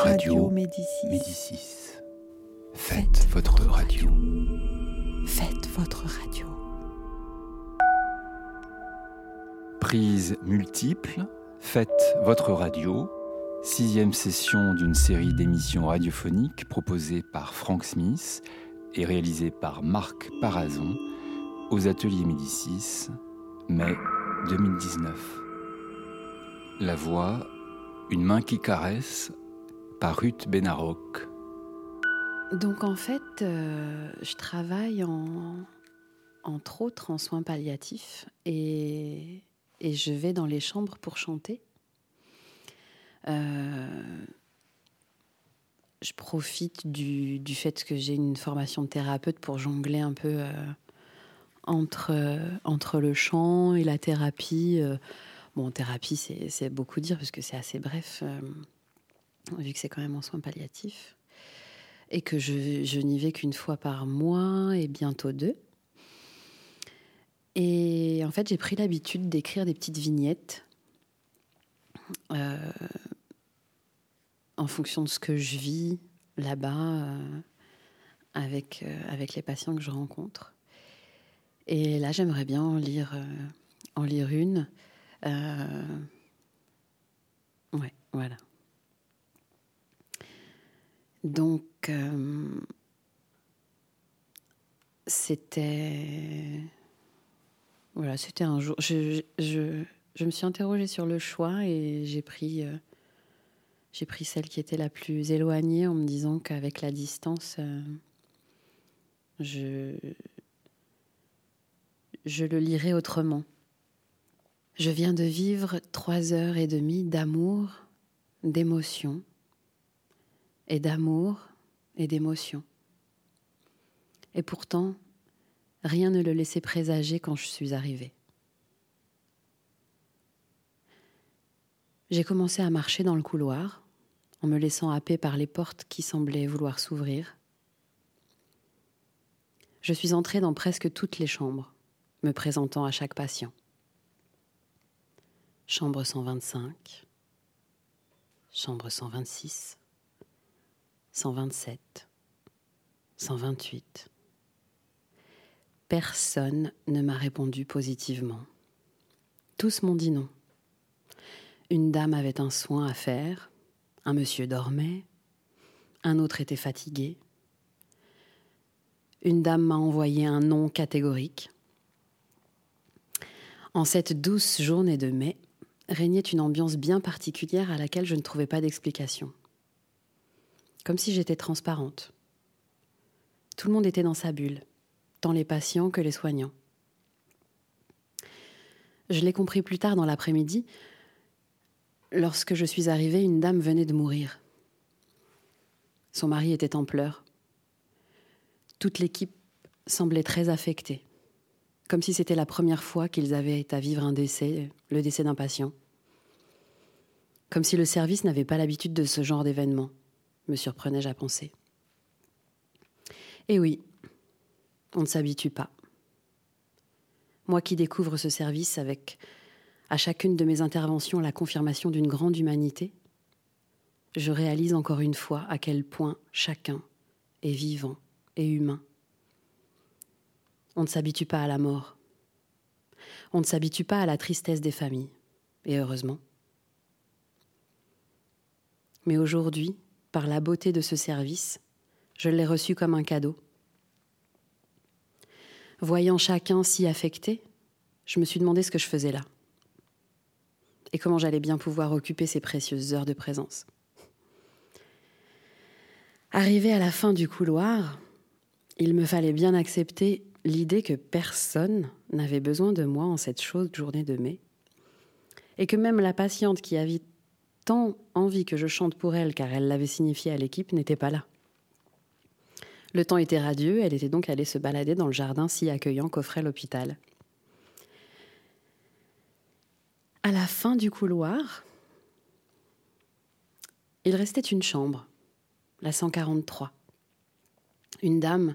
Radio Médicis. Faites votre radio. Faites votre radio. Prises multiples, faites votre radio. 6e session d'une série d'émissions radiophoniques proposée par Frank Smith et réalisée par Marc Parazon aux Ateliers Médicis, mai 2019. La voix, une main qui caresse, par Ruth Benaroch. Donc en fait, je travaille entre autres en soins palliatifs et je vais dans les chambres pour chanter. Je profite du fait que j'ai une formation de thérapeute pour jongler un peu entre le chant et la thérapie. Bon, thérapie, c'est beaucoup dire parce que c'est assez bref, vu que c'est quand même en soins palliatifs. Et que je n'y vais qu'une fois par mois et bientôt 2. Et en fait, j'ai pris l'habitude d'écrire des petites vignettes en fonction de ce que je vis là-bas avec les patients que je rencontre. Et là, j'aimerais bien en lire une. Ouais, voilà. Donc, c'était un jour. Je me suis interrogée sur le choix et j'ai pris celle qui était la plus éloignée en me disant qu'avec la distance, je le lirai autrement. Je viens de vivre 3h30 d'amour, d'émotion, et d'amour et d'émotion. Et pourtant, rien ne le laissait présager quand je suis arrivée. J'ai commencé à marcher dans le couloir, en me laissant happer par les portes qui semblaient vouloir s'ouvrir. Je suis entrée dans presque toutes les chambres, me présentant à chaque patient. Chambre 125, chambre 126, 127, 128. Personne ne m'a répondu positivement. Tous m'ont dit non. Une dame avait un soin à faire, un monsieur dormait, un autre était fatigué. Une dame m'a envoyé un non catégorique. En cette douce journée de mai, régnait une ambiance bien particulière à laquelle je ne trouvais pas d'explication. Comme si j'étais transparente. Tout le monde était dans sa bulle, tant les patients que les soignants. Je l'ai compris plus tard dans l'après-midi. Lorsque je suis arrivée, une dame venait de mourir. Son mari était en pleurs. Toute l'équipe semblait très affectée, comme si c'était la première fois qu'ils avaient à vivre un décès, le décès d'un patient. Comme si le service n'avait pas l'habitude de ce genre d'événement, me surprenais-je à penser. Et oui, on ne s'habitue pas. Moi qui découvre ce service avec, à chacune de mes interventions, la confirmation d'une grande humanité, je réalise encore une fois à quel point chacun est vivant et humain. On ne s'habitue pas à la mort. On ne s'habitue pas à la tristesse des familles, et heureusement. Mais aujourd'hui, par la beauté de ce service, je l'ai reçu comme un cadeau. Voyant chacun si affecté, je me suis demandé ce que je faisais là. Et comment j'allais bien pouvoir occuper ces précieuses heures de présence. Arrivée à la fin du couloir, il me fallait bien accepter l'idée que personne n'avait besoin de moi en cette chaude journée de mai, et que même la patiente qui avait tant envie que je chante pour elle, car elle l'avait signifié à l'équipe, n'était pas là. Le temps était radieux, elle était donc allée se balader dans le jardin si accueillant qu'offrait l'hôpital. À la fin du couloir, il restait une chambre, la 143. Une dame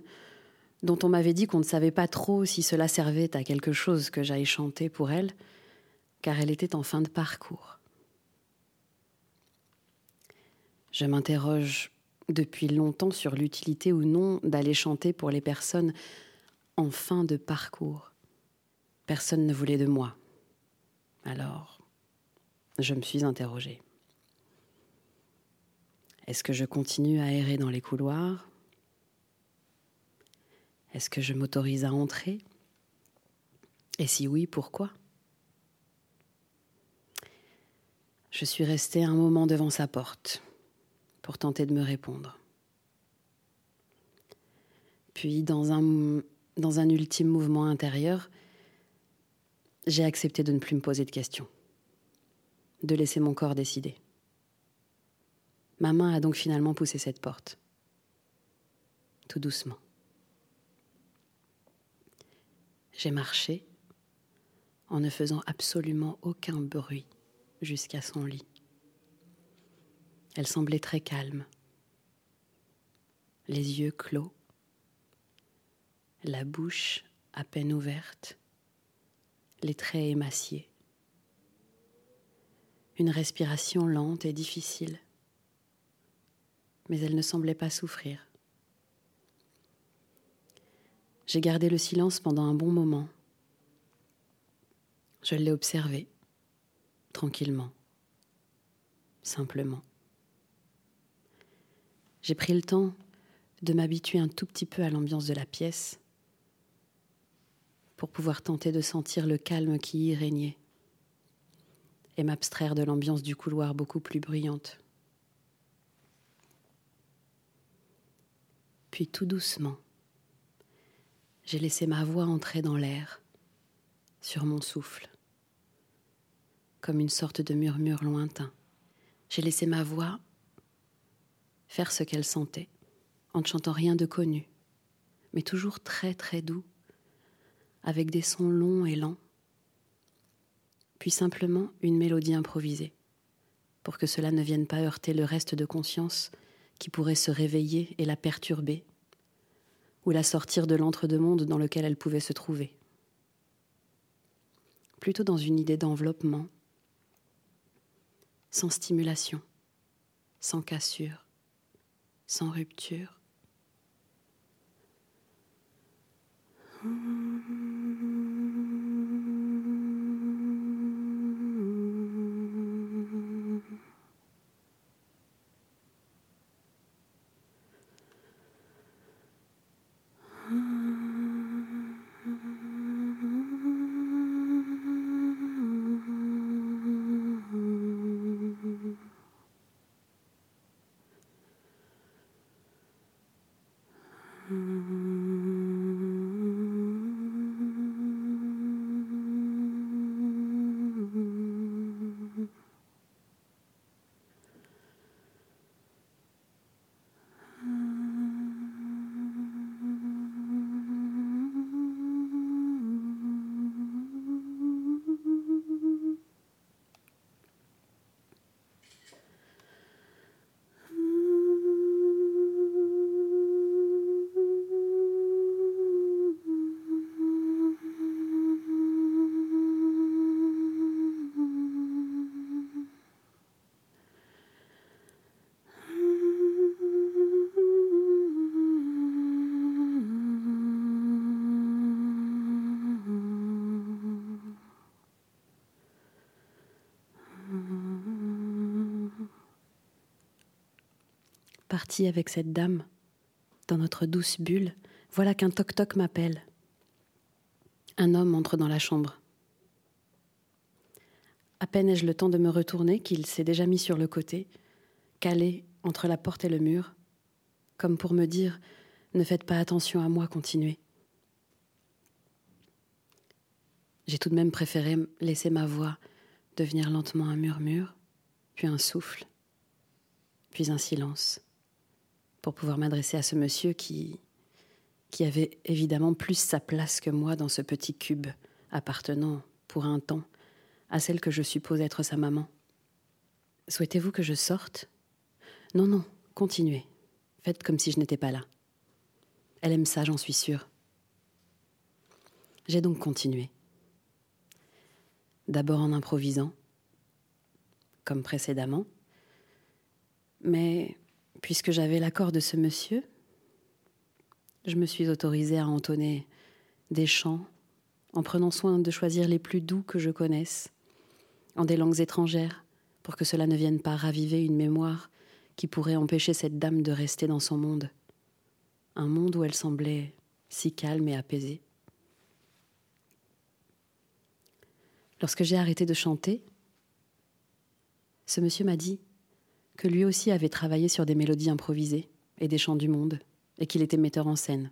dont on m'avait dit qu'on ne savait pas trop si cela servait à quelque chose que j'aille chanter pour elle, car elle était en fin de parcours. Je m'interroge depuis longtemps sur l'utilité ou non d'aller chanter pour les personnes en fin de parcours. Personne ne voulait de moi. Alors, je me suis interrogée. Est-ce que je continue à errer dans les couloirs ? Est-ce que je m'autorise à entrer ? Et si oui, pourquoi ? Je suis restée un moment devant sa porte pour tenter de me répondre. Puis, dans un ultime mouvement intérieur, j'ai accepté de ne plus me poser de questions, de laisser mon corps décider. Ma main a donc finalement poussé cette porte, tout doucement. J'ai marché en ne faisant absolument aucun bruit jusqu'à son lit. Elle semblait très calme, les yeux clos, la bouche à peine ouverte, les traits émaciés. Une respiration lente et difficile, mais elle ne semblait pas souffrir. J'ai gardé le silence pendant un bon moment. Je l'ai observée, tranquillement, simplement. J'ai pris le temps de m'habituer un tout petit peu à l'ambiance de la pièce, pour pouvoir tenter de sentir le calme qui y régnait et m'abstraire de l'ambiance du couloir beaucoup plus bruyante. Puis tout doucement, j'ai laissé ma voix entrer dans l'air, sur mon souffle, comme une sorte de murmure lointain. J'ai laissé ma voix faire ce qu'elle sentait, en ne chantant rien de connu, mais toujours très très doux, avec des sons longs et lents, puis simplement une mélodie improvisée, pour que cela ne vienne pas heurter le reste de conscience qui pourrait se réveiller et la perturber, ou la sortir de l'entre-deux-mondes dans lequel elle pouvait se trouver. Plutôt dans une idée d'enveloppement, sans stimulation, sans cassure, sans rupture. Partie avec cette dame, dans notre douce bulle, voilà qu'un toc-toc m'appelle. Un homme entre dans la chambre. À peine ai-je le temps de me retourner qu'il s'est déjà mis sur le côté, calé entre la porte et le mur, comme pour me dire « Ne faites pas attention à moi, continuez ». J'ai tout de même préféré laisser ma voix devenir lentement un murmure, puis un souffle, puis un silence, pour pouvoir m'adresser à ce monsieur qui avait évidemment plus sa place que moi dans ce petit cube appartenant, pour un temps, à celle que je suppose être sa maman. « Souhaitez-vous que je sorte ? » ?»« Non, non, continuez. Faites comme si je n'étais pas là. Elle aime ça, j'en suis sûre. » J'ai donc continué. D'abord en improvisant, comme précédemment, Mais puisque j'avais l'accord de ce monsieur, je me suis autorisée à entonner des chants en prenant soin de choisir les plus doux que je connaisse, en des langues étrangères, pour que cela ne vienne pas raviver une mémoire qui pourrait empêcher cette dame de rester dans son monde, un monde où elle semblait si calme et apaisée. Lorsque j'ai arrêté de chanter, ce monsieur m'a dit que lui aussi avait travaillé sur des mélodies improvisées et des chants du monde, et qu'il était metteur en scène.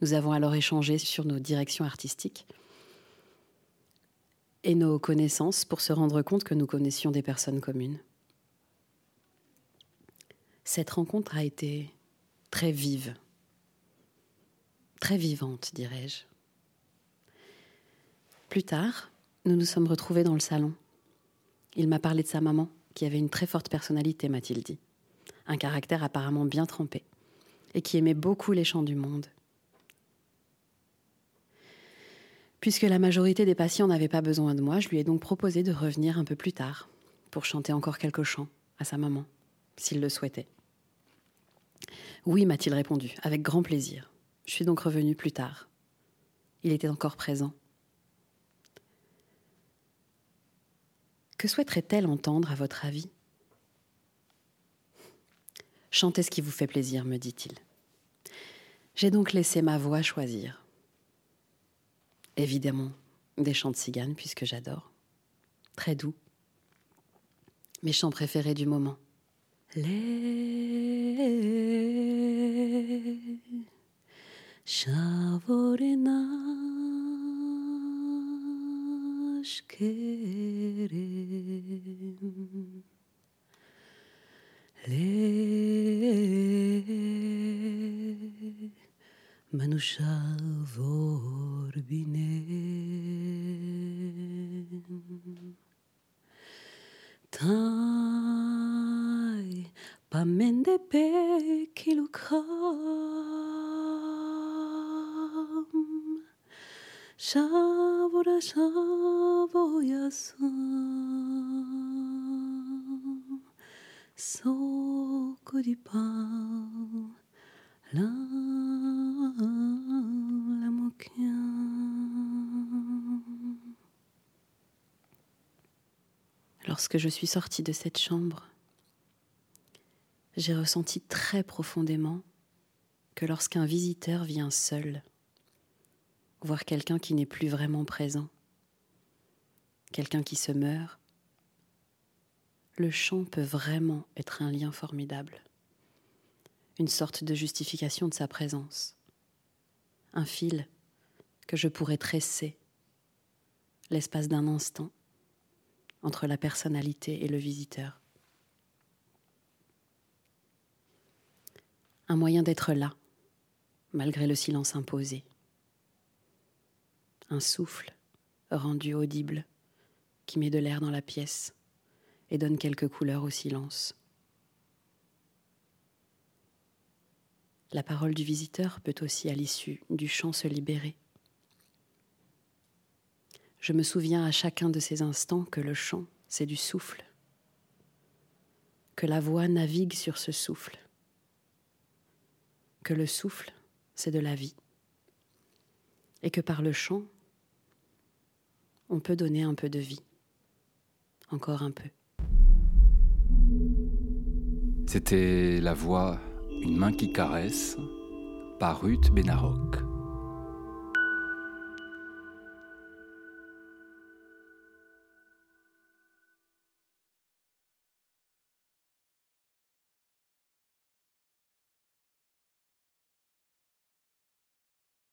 Nous avons alors échangé sur nos directions artistiques et nos connaissances pour se rendre compte que nous connaissions des personnes communes. Cette rencontre a été très vive, très vivante, dirais-je. Plus tard, nous nous sommes retrouvés dans le salon. Il m'a parlé de sa maman, qui avait une très forte personnalité, m'a-t-il dit, un caractère apparemment bien trempé, et qui aimait beaucoup les chants du monde. Puisque la majorité des patients n'avaient pas besoin de moi, je lui ai donc proposé de revenir un peu plus tard pour chanter encore quelques chants à sa maman, s'il le souhaitait. « Oui », m'a-t-il répondu, « avec grand plaisir. Je suis donc revenue plus tard. » Il était encore présent. Que souhaiterait-elle entendre, à votre avis ? « Chantez ce qui vous fait plaisir », me dit-il. J'ai donc laissé ma voix choisir. Évidemment, des chants de cigane, puisque j'adore. Très doux. Mes chants préférés du moment. Les chavorenash kerem les Manushavor binem Tai pamende pekilukam Shavora shavoyasam Sokodipam Lorsque je suis sortie de cette chambre, j'ai ressenti très profondément que lorsqu'un visiteur vient seul, voir quelqu'un qui n'est plus vraiment présent, quelqu'un qui se meurt, le chant peut vraiment être un lien formidable. Une sorte de justification de sa présence, un fil que je pourrais tresser, l'espace d'un instant, entre la personnalité et le visiteur. Un moyen d'être là, malgré le silence imposé. Un souffle rendu audible qui met de l'air dans la pièce et donne quelques couleurs au silence. La parole du visiteur peut aussi, à l'issue du chant, se libérer. Je me souviens à chacun de ces instants que le chant, c'est du souffle, que la voix navigue sur ce souffle, que le souffle, c'est de la vie, et que par le chant, on peut donner un peu de vie, encore un peu. C'était la voix « Une main qui caresse » par Ruth Benaroch.